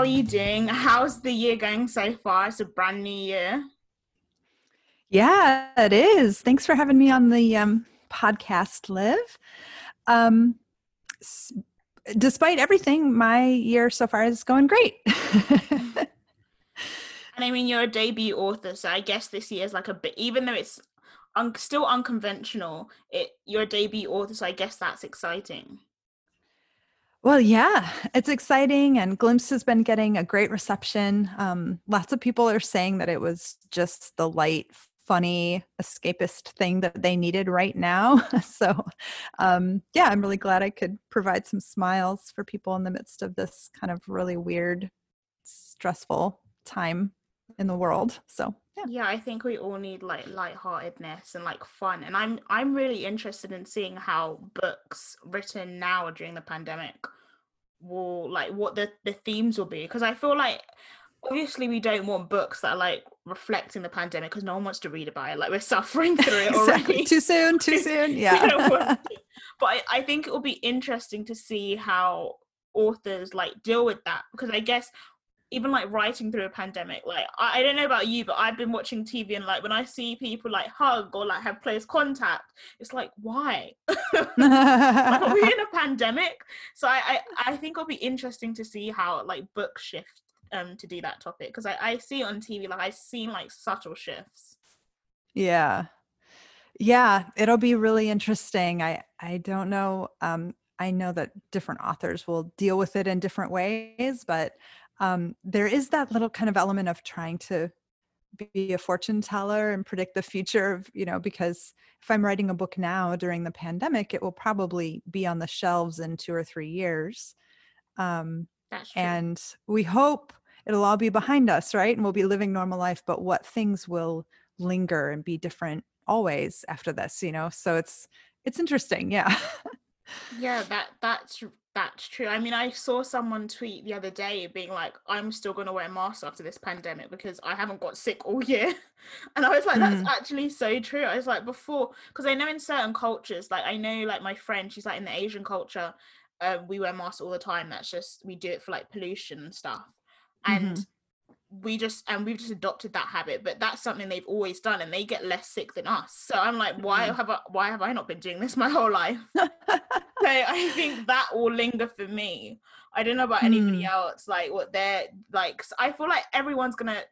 how are you doing? How's the year going so far? It's a brand new year. Yeah, it is. Thanks for having me on the podcast, Liv. Despite everything, my year so far is going great. And I mean, you're a debut author, so I guess this year is like a bit, even though it's still unconventional, you're a debut author, so I guess that's exciting. Well, yeah, it's exciting, and Glimpsed has been getting a great reception. Lots of people are saying that it was just the light, funny, escapist thing that they needed right now. So, yeah, I'm really glad I could provide some smiles for people in the midst of this kind of really weird, stressful time in the world. So, yeah, I think we all need like lightheartedness and like fun. And I'm really interested in seeing how books written now during the pandemic will like what the themes will be. Because I feel like obviously we don't want books that are like reflecting the pandemic because no one wants to read about it. Like we're suffering through it already. Exactly. Too soon. Yeah. But I think it will be interesting to see how authors like deal with that, because I guess even like writing through a pandemic, like I don't know about you, but I've been watching TV and like when I see people like hug or like have close contact, it's like, why? Like, are we in a pandemic? So I think it'll be interesting to see how like books shift to do that topic, because I see on TV, like I've seen like subtle shifts. Yeah, it'll be really interesting. I don't know. I know that different authors will deal with it in different ways, but there is that little kind of element of trying to be a fortune teller and predict the future of, you know, because if I'm writing a book now during the pandemic, it will probably be on the shelves in 2 or 3 years. That's true. And we hope it'll all be behind us, right? And we'll be living normal life, but what things will linger and be different always after this, you know? So it's interesting. Yeah. Yeah, that's true. I mean, I saw someone tweet the other day being like, I'm still going to wear masks after this pandemic because I haven't got sick all year. And I was like, that's actually so true. I was like, before, because I know in certain cultures, like I know like my friend, she's like in the Asian culture, we wear masks all the time. That's just, we do it for like pollution and stuff. And we've just adopted that habit, but that's something they've always done and they get less sick than us. So I'm like, why have I not been doing this my whole life? So I think that will linger for me. I don't know about anybody else, like what they're like. I feel like everyone's gonna,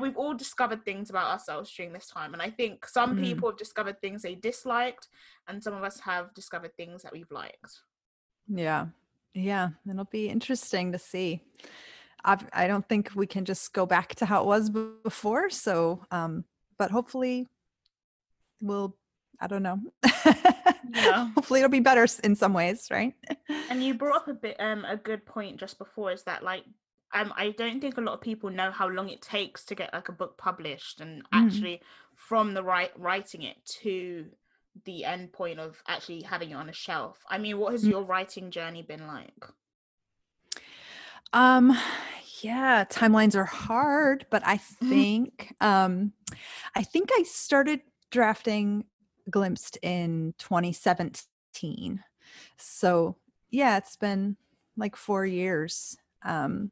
we've all discovered things about ourselves during this time, and I think some people have discovered things they disliked, and some of us have discovered things that we've liked. Yeah, it'll be interesting to see. I don't think we can just go back to how it was before, so but hopefully we'll, I don't know. Yeah. Hopefully it'll be better in some ways, right? And you brought up a good point just before, is that like I don't think a lot of people know how long it takes to get like a book published, and actually from the writing it to the end point of actually having it on a shelf. I mean, what has your writing journey been like? Yeah, timelines are hard, but I think I think I started drafting Glimpsed in 2017. So yeah, it's been like 4 years from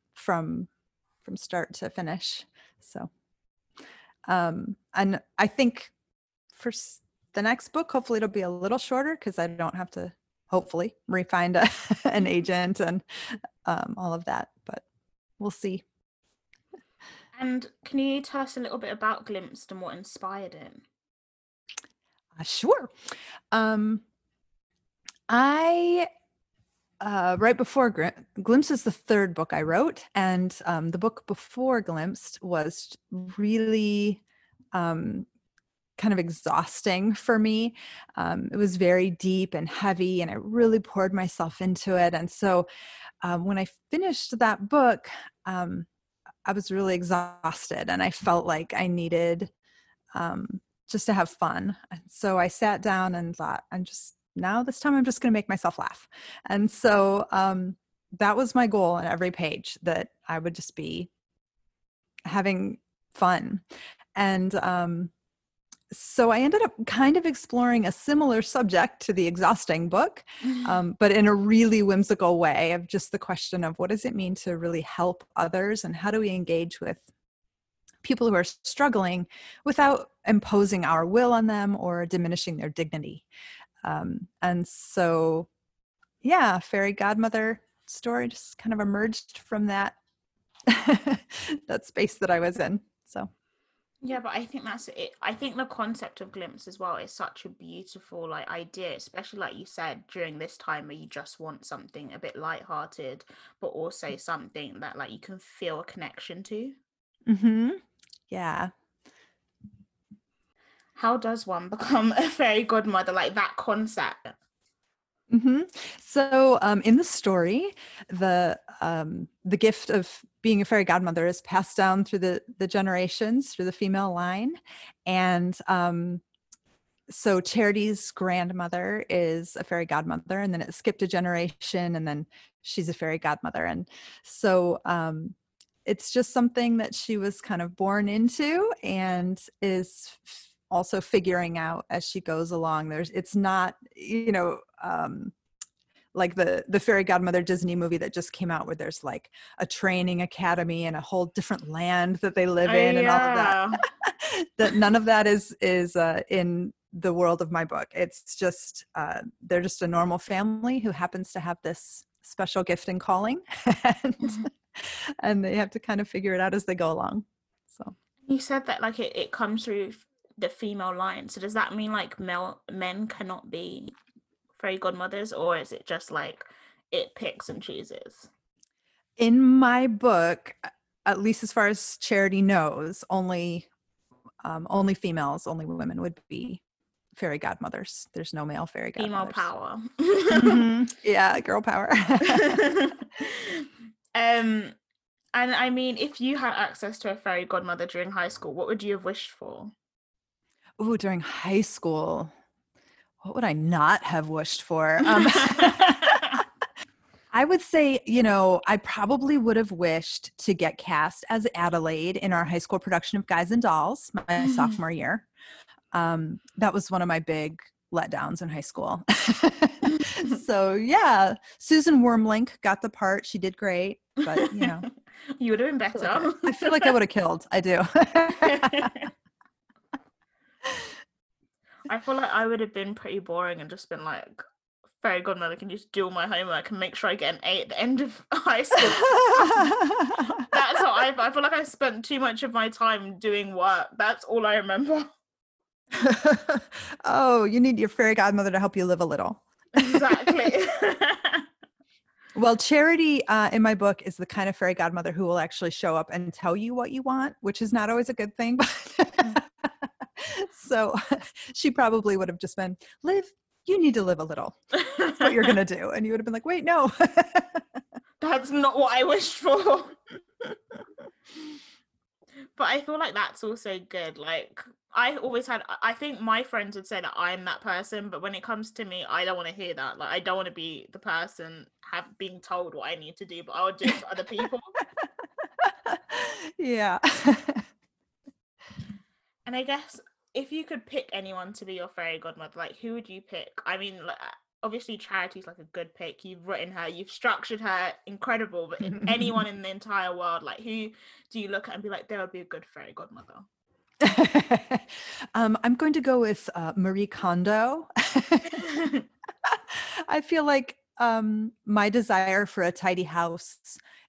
start to finish. So and I think for the next book, hopefully it'll be a little shorter because I don't have to hopefully refine an agent and all of that, but we'll see. And can you tell us a little bit about Glimpsed and what inspired it? Sure. Right before Glimpsed is the third book I wrote, and the book before Glimpsed was really kind of exhausting for me. It was very deep and heavy, and I really poured myself into it. And so when I finished that book, I was really exhausted, and I felt like I needed just to have fun. And so I sat down and thought, this time I'm just going to make myself laugh. And so that was my goal in every page, that I would just be having fun. And So I ended up kind of exploring a similar subject to the exhausting book, but in a really whimsical way, of just the question of what does it mean to really help others, and how do we engage with people who are struggling without imposing our will on them or diminishing their dignity. And so, yeah, fairy godmother story just kind of emerged from that, that space that I was in. So. Yeah, but I think that's it. I think the concept of glimpse as well is such a beautiful like idea, especially like you said, during this time where you just want something a bit lighthearted, but also something that like you can feel a connection to. Mm-hmm. Yeah. How does one become a fairy godmother? Like that concept. Mm-hmm. So in the story, the gift of being a fairy godmother is passed down through the generations, through the female line. And so Charity's grandmother is a fairy godmother, and then it skipped a generation, and then she's a fairy godmother. And so it's just something that she was kind of born into and is also figuring out as she goes along. It's not, you know, like the fairy godmother Disney movie that just came out, where there's like a training academy and a whole different land that they live in, and all of that. That none of that is in the world of my book. It's just they're just a normal family who happens to have this special gift and calling, and they have to kind of figure it out as they go along. So you said that like it comes through the female line. So does that mean like men cannot be fairy godmothers, or is it just like it picks and chooses? In my book, at least as far as Charity knows, only females, only women would be fairy godmothers. There's no male fairy godmothers. Female power. Mm-hmm. Yeah, girl power. And I mean, if you had access to a fairy godmother during high school, what would you have wished for? Oh, during high school, what would I not have wished for? I would say, you know, I probably would have wished to get cast as Adelaide in our high school production of Guys and Dolls, my sophomore year. That was one of my big letdowns in high school. So yeah, Susan Wormlink got the part. She did great, but you know. You would have been better. I feel like I would have killed. I do. I feel like I would have been pretty boring and just been like, fairy godmother can just do all my homework and make sure I get an A at the end of high school. That's how I feel like I spent too much of my time doing work. That's all I remember. Oh, you need your fairy godmother to help you live a little. Exactly. Well, Charity in my book is the kind of fairy godmother who will actually show up and tell you what you want, which is not always a good thing, but so she probably would have just been, Liv, you need to live a little. That's what you're going to do. And you would have been like, wait, no. That's not what I wished for. But I feel like that's also good. Like I think my friends would say that I'm that person, but when it comes to me, I don't want to hear that. Like I don't want to be the person being told what I need to do, but I would do it for other people. Yeah. And I guess if you could pick anyone to be your fairy godmother, like who would you pick? I mean, like, obviously Charity's like a good pick. You've written her, you've structured her, incredible. But if anyone in the entire world, like who do you look at and be like, there would be a good fairy godmother? I'm going to go with Marie Kondo. I feel like my desire for a tidy house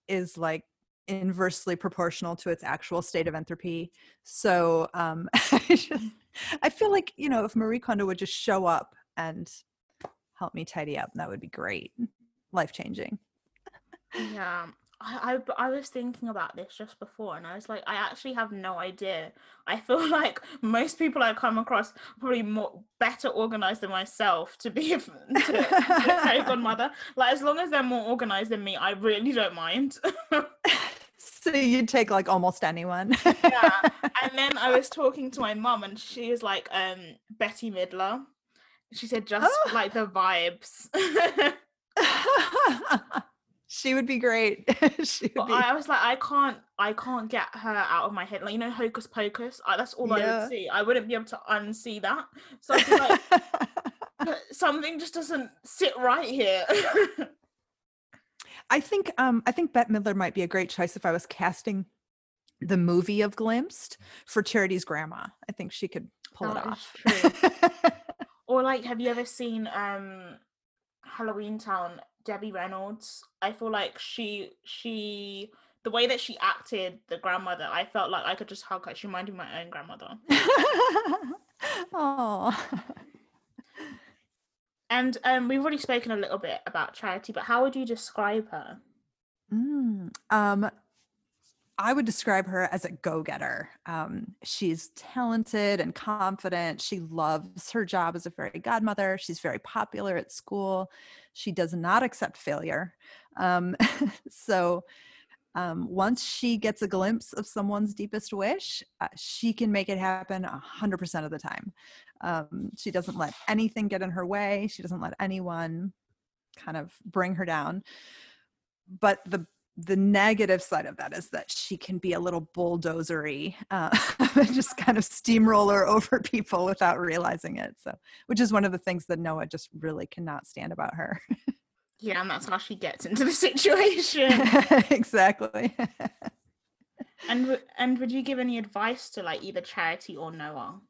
is like inversely proportional to its actual state of entropy. So I feel like, you know, if Marie Kondo would just show up and help me tidy up, that would be great. Life-changing. Yeah. I was thinking about this just before, and I was like, I actually have no idea. I feel like most people I come across probably better organized than myself to be a fairy godmother. Like as long as they're more organized than me, I really don't mind. So you'd take like almost anyone. Yeah. And then I was talking to my mum, and she was like, Bette Midler. She said just like the vibes. She would be great. I was like, I can't get her out of my head. Like, you know, Hocus Pocus. That's all I would see. I wouldn't be able to unsee that. So I'd be like, something just doesn't sit right here. I think Bette Midler might be a great choice if I was casting the movie of Glimpsed for Charity's grandma. I think she could pull it off. True. Or like, have you ever seen Halloweentown? Debbie Reynolds. I feel like she the way that she acted the grandmother, I felt like I could just hug her. She reminded me of my own grandmother. Oh. And we've already spoken a little bit about Charity, but how would you describe her? I would describe her as a go-getter. She's talented and confident. She loves her job as a fairy godmother. She's very popular at school. She does not accept failure. So once she gets a glimpse of someone's deepest wish, she can make it happen 100% of the time. She doesn't let anything get in her way. She doesn't let anyone kind of bring her down. But the negative side of that is that she can be a little bulldozery, just kind of steamroller over people without realizing it. So, which is one of the things that Noah just really cannot stand about her. Yeah, and that's how she gets into the situation. Exactly. And would you give any advice to like either Charity or Noah?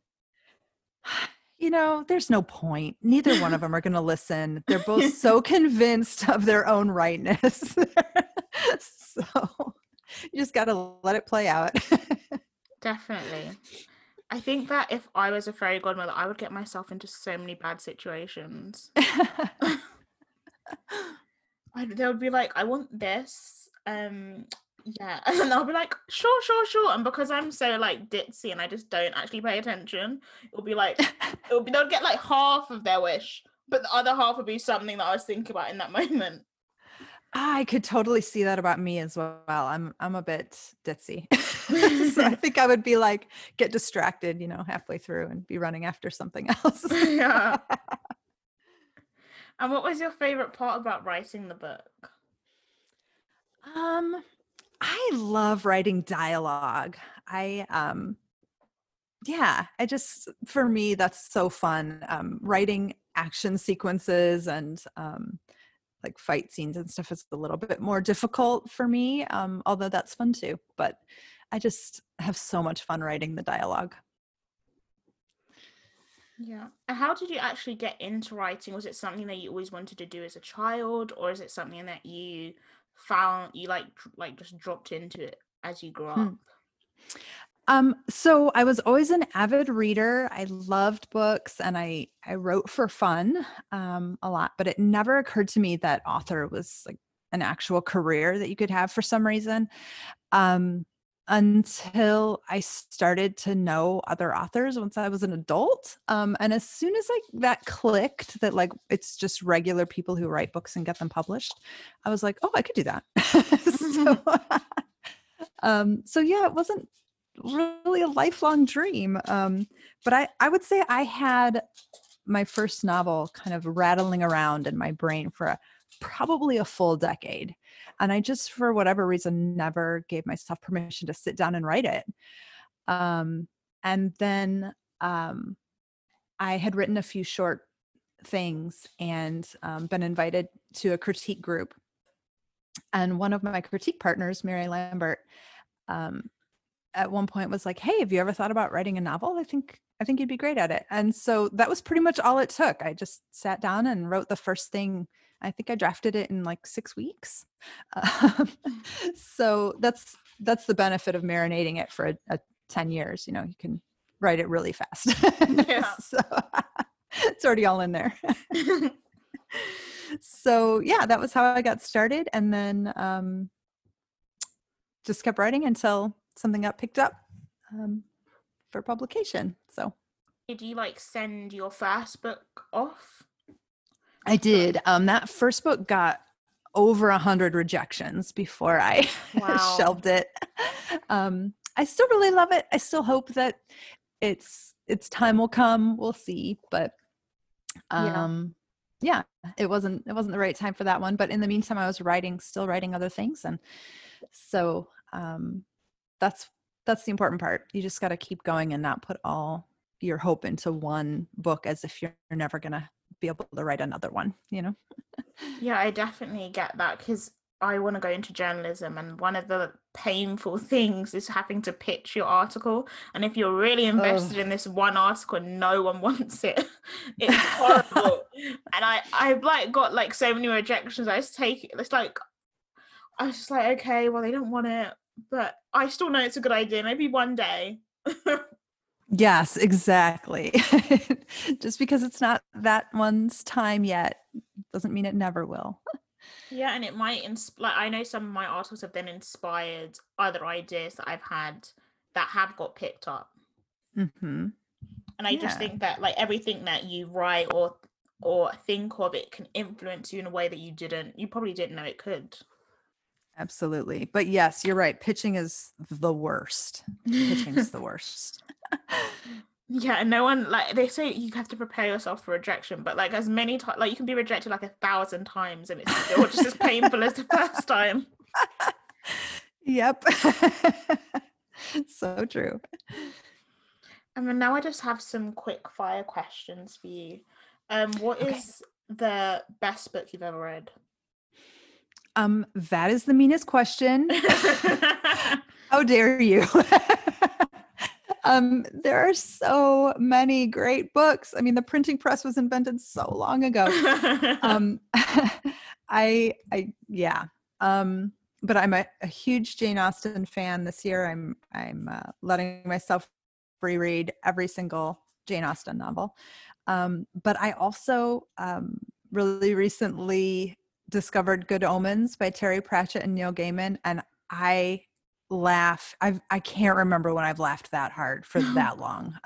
You know, there's no point. Neither one of them are going to listen. They're both so convinced of their own rightness. So you just got to let it play out. Definitely. I think that if I was a fairy godmother, I would get myself into so many bad situations. They would be like, I want this. And I'll be like, sure. And because I'm so like ditzy and I just don't actually pay attention, it would be they'll get like half of their wish, but the other half would be something that I was thinking about in that moment. I could totally see that about me as well. I'm a bit ditzy. So I think I would be like, get distracted, you know, halfway through and be running after something else. Yeah. And what was your favorite part about writing the book? I love writing dialogue. For me, that's so fun. Writing action sequences and like fight scenes and stuff is a little bit more difficult for me, although that's fun too. But I just have so much fun writing the dialogue. Yeah. And how did you actually get into writing? Was it something that you always wanted to do as a child, or is it something that you found you like just dropped into it as you grew up? So I was always an avid reader. I loved books and I wrote for fun a lot, but it never occurred to me that author was like an actual career that you could have for some reason until I started to know other authors once I was an adult. And as soon as that clicked, that like it's just regular people who write books and get them published, I was like, oh, I could do that. So it wasn't really a lifelong dream. But I would say I had my first novel kind of rattling around in my brain for probably a full decade. And I just, for whatever reason, never gave myself permission to sit down and write it. And then I had written a few short things and been invited to a critique group. And one of my critique partners, Mary E. Lambert, at one point was like, hey, have you ever thought about writing a novel? I think you'd be great at it. And so that was pretty much all it took. I just sat down and wrote the first thing. I think I drafted it in like 6 weeks. So that's the benefit of marinating it for a 10 years. You know, you can write it really fast. Yeah. So it's already all in there. So yeah, that was how I got started. And then just kept writing until something got picked up for publication. So did you like send your first book off? I did. That first book got over 100 rejections before I shelved it. I still really love it. I still hope that its time will come. We'll see. But it wasn't the right time for that one. But in the meantime, I was still writing other things. And so that's the important part. You just got to keep going and not put all your hope into one book as if you're never going to be able to write another one, you know? Yeah, I definitely get that, because I want to go into journalism, and one of the painful things is having to pitch your article. And if you're really invested in this one article and no one wants it, it's horrible. And I've like got like so many rejections. I was just like, okay, well, they don't want it, but I still know it's a good idea. Maybe one day. Yes, exactly. Just because it's not that one's time yet doesn't mean it never will. Yeah, and it might like, I know some of my articles have then inspired other ideas that I've had that have got picked up. Mm-hmm. And I just think that like everything that you write or think of, it can influence you in a way that you probably didn't know it could. Absolutely. But yes, you're right. Pitching is the worst. Pitching's the worst. Yeah, and no one, like they say you have to prepare yourself for rejection, but like as many times, like you can be rejected like 1,000 times and it's still just as painful as the first time. Yep. So true. And then now I just have some quick fire questions for you. What is the best book you've ever read? That is the meanest question. How dare you? There are so many great books. I mean, the printing press was invented so long ago. But I'm a huge Jane Austen fan. This year, I'm letting myself reread every single Jane Austen novel. But I also really recently discovered Good Omens by Terry Pratchett and Neil Gaiman, and I laugh. I can't remember when I've laughed that hard for that long.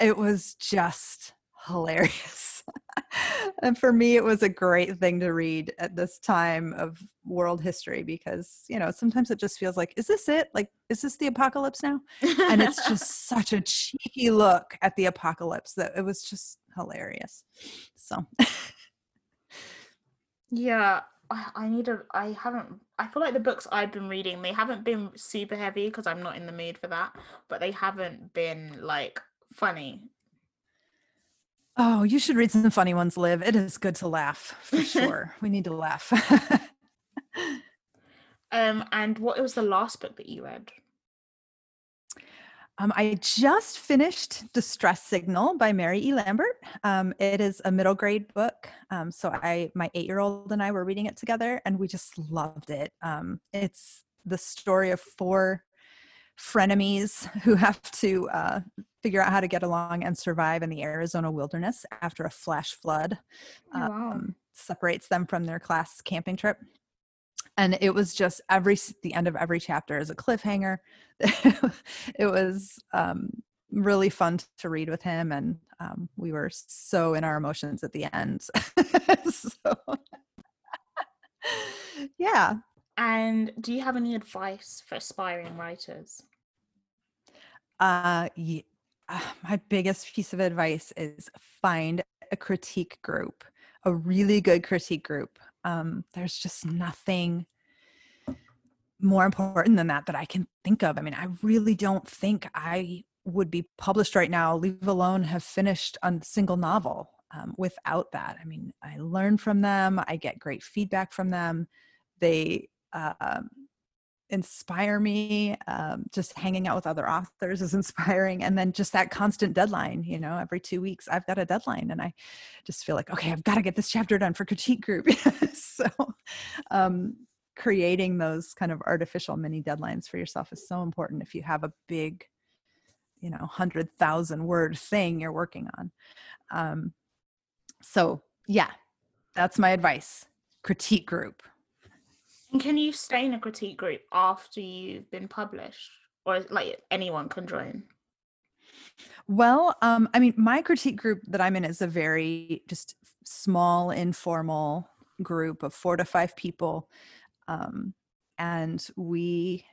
It was just hilarious. And for me, it was a great thing to read at this time of world history, because, you know, sometimes it just feels like, is this it? Like, is this the apocalypse now? And it's just such a cheeky look at the apocalypse that it was just hilarious. So. Yeah. I feel like the books I've been reading, they haven't been super heavy because I'm not in the mood for that, but they haven't been like funny. Oh, you should read some funny ones, Liv. It is good to laugh for sure. We need to laugh. And what was the last book that you read? I just finished Distress Signal by Mary E. Lambert. It is a middle grade book. So my 8-year-old and I were reading it together, and we just loved it. It's the story of 4 frenemies who have to figure out how to get along and survive in the Arizona wilderness after a flash flood separates them from their class camping trip. And it was just the end of every chapter is a cliffhanger. It was really fun to read with him. And we were so in our emotions at the end. So, yeah. And do you have any advice for aspiring writers? My biggest piece of advice is find a critique group, a really good critique group. There's just nothing more important than that I can think of. I mean, I really don't think I would be published right now, leave alone have finished a single novel without that. I mean, I learn from them. I get great feedback from them. They inspire me. Just hanging out with other authors is inspiring. And then just that constant deadline, you know, every 2 weeks I've got a deadline and I just feel like, okay, I've got to get this chapter done for critique group. So creating those kind of artificial mini deadlines for yourself is so important if you have a big, you know, 100,000 word thing you're working on. So yeah, that's my advice. Critique group. And can you stay in a critique group after you've been published, or like anyone can join? Well, I mean, my critique group that I'm in is a very just small, informal group of 4 to 5 people. And we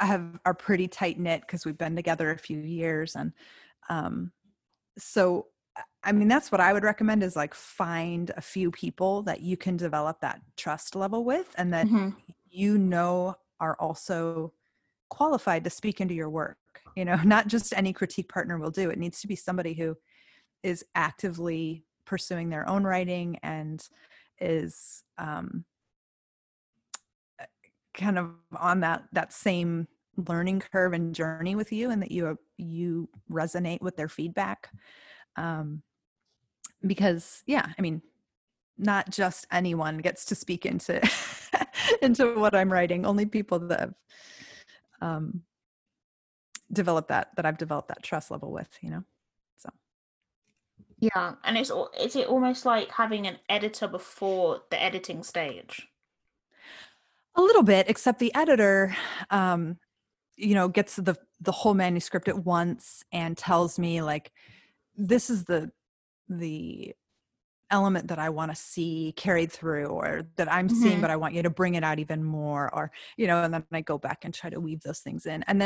are pretty tight knit because we've been together a few years. And so I mean, that's what I would recommend is like find a few people that you can develop that trust level with and that you know are also qualified to speak into your work. You know, not just any critique partner will do. It needs to be somebody who is actively pursuing their own writing and is kind of on that same learning curve and journey with you, and that you resonate with their feedback. Because yeah, I mean, not just anyone gets to speak into, into what I'm writing, only people that have, developed that I've developed that trust level with, you know? So. Yeah. And is it almost like having an editor before the editing stage? A little bit, except the editor, you know, gets the whole manuscript at once and tells me like, this is the element that I want to see carried through, or that I'm seeing, but I want you to bring it out even more, or, you know, and then I go back and try to weave those things in. And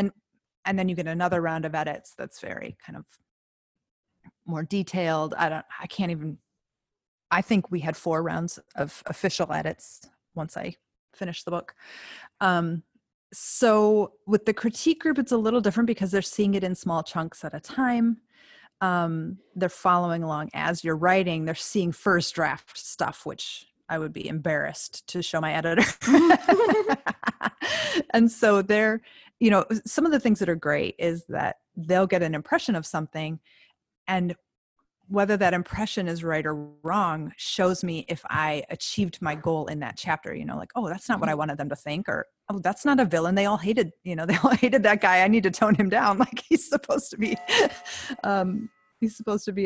then you get another round of edits that's very kind of more detailed. I think we had 4 rounds of official edits once I finished the book. So with the critique group, it's a little different because they're seeing it in small chunks at a time. They're following along as you're writing. They're seeing first draft stuff, which I would be embarrassed to show my editor. And so they're, you know, some of the things that are great is that they'll get an impression of something, and whether that impression is right or wrong shows me if I achieved my goal in that chapter, you know, like, oh, that's not what I wanted them to think, or, oh, that's not a villain. They all hated that guy. I need to tone him down. Like he's supposed to be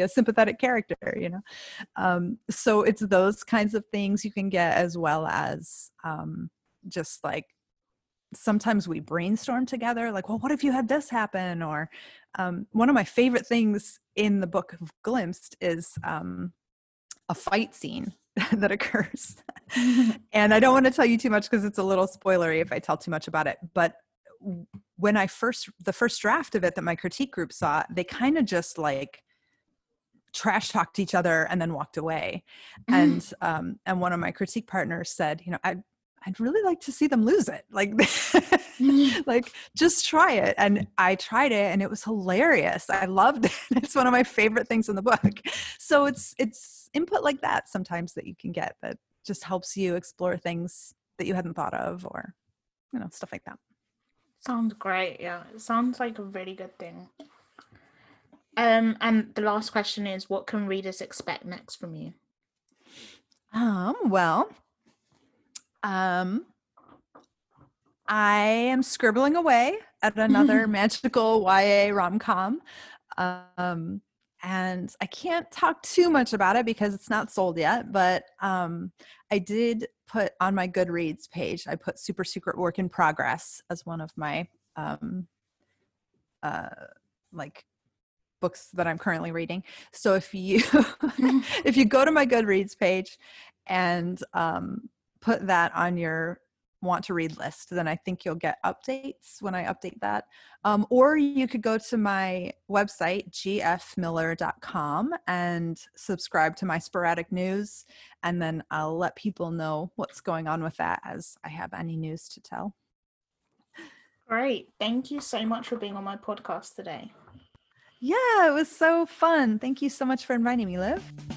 a sympathetic character, you know? So it's those kinds of things you can get, as well as just like, sometimes we brainstorm together, like, well, what if you had this happen? Or one of my favorite things in the book of Glimpsed is a fight scene that occurs. And I don't want to tell you too much because it's a little spoilery if I tell too much about it. But when the first draft of it that my critique group saw, they kind of just like trash talked each other and then walked away. And one of my critique partners said, you know, I'd really like to see them lose it. Like, like just try it. And I tried it and it was hilarious. I loved it. It's one of my favorite things in the book. So it's input like that sometimes that you can get that just helps you explore things that you hadn't thought of, or, you know, stuff like that. Sounds great. Yeah. It sounds like a really good thing. And the last question is, what can readers expect next from you? I am scribbling away at another magical YA rom-com. And I can't talk too much about it because it's not sold yet, but I did put on my Goodreads page, I put Super Secret Work in Progress as one of my like books that I'm currently reading. So if you go to my Goodreads page and put that on your want to read list, then I think you'll get updates when I update that. Or you could go to my website, gfmiller.com, and subscribe to my sporadic news. And then I'll let people know what's going on with that as I have any news to tell. Great. Thank you so much for being on my podcast today. Yeah, it was so fun. Thank you so much for inviting me, Liv.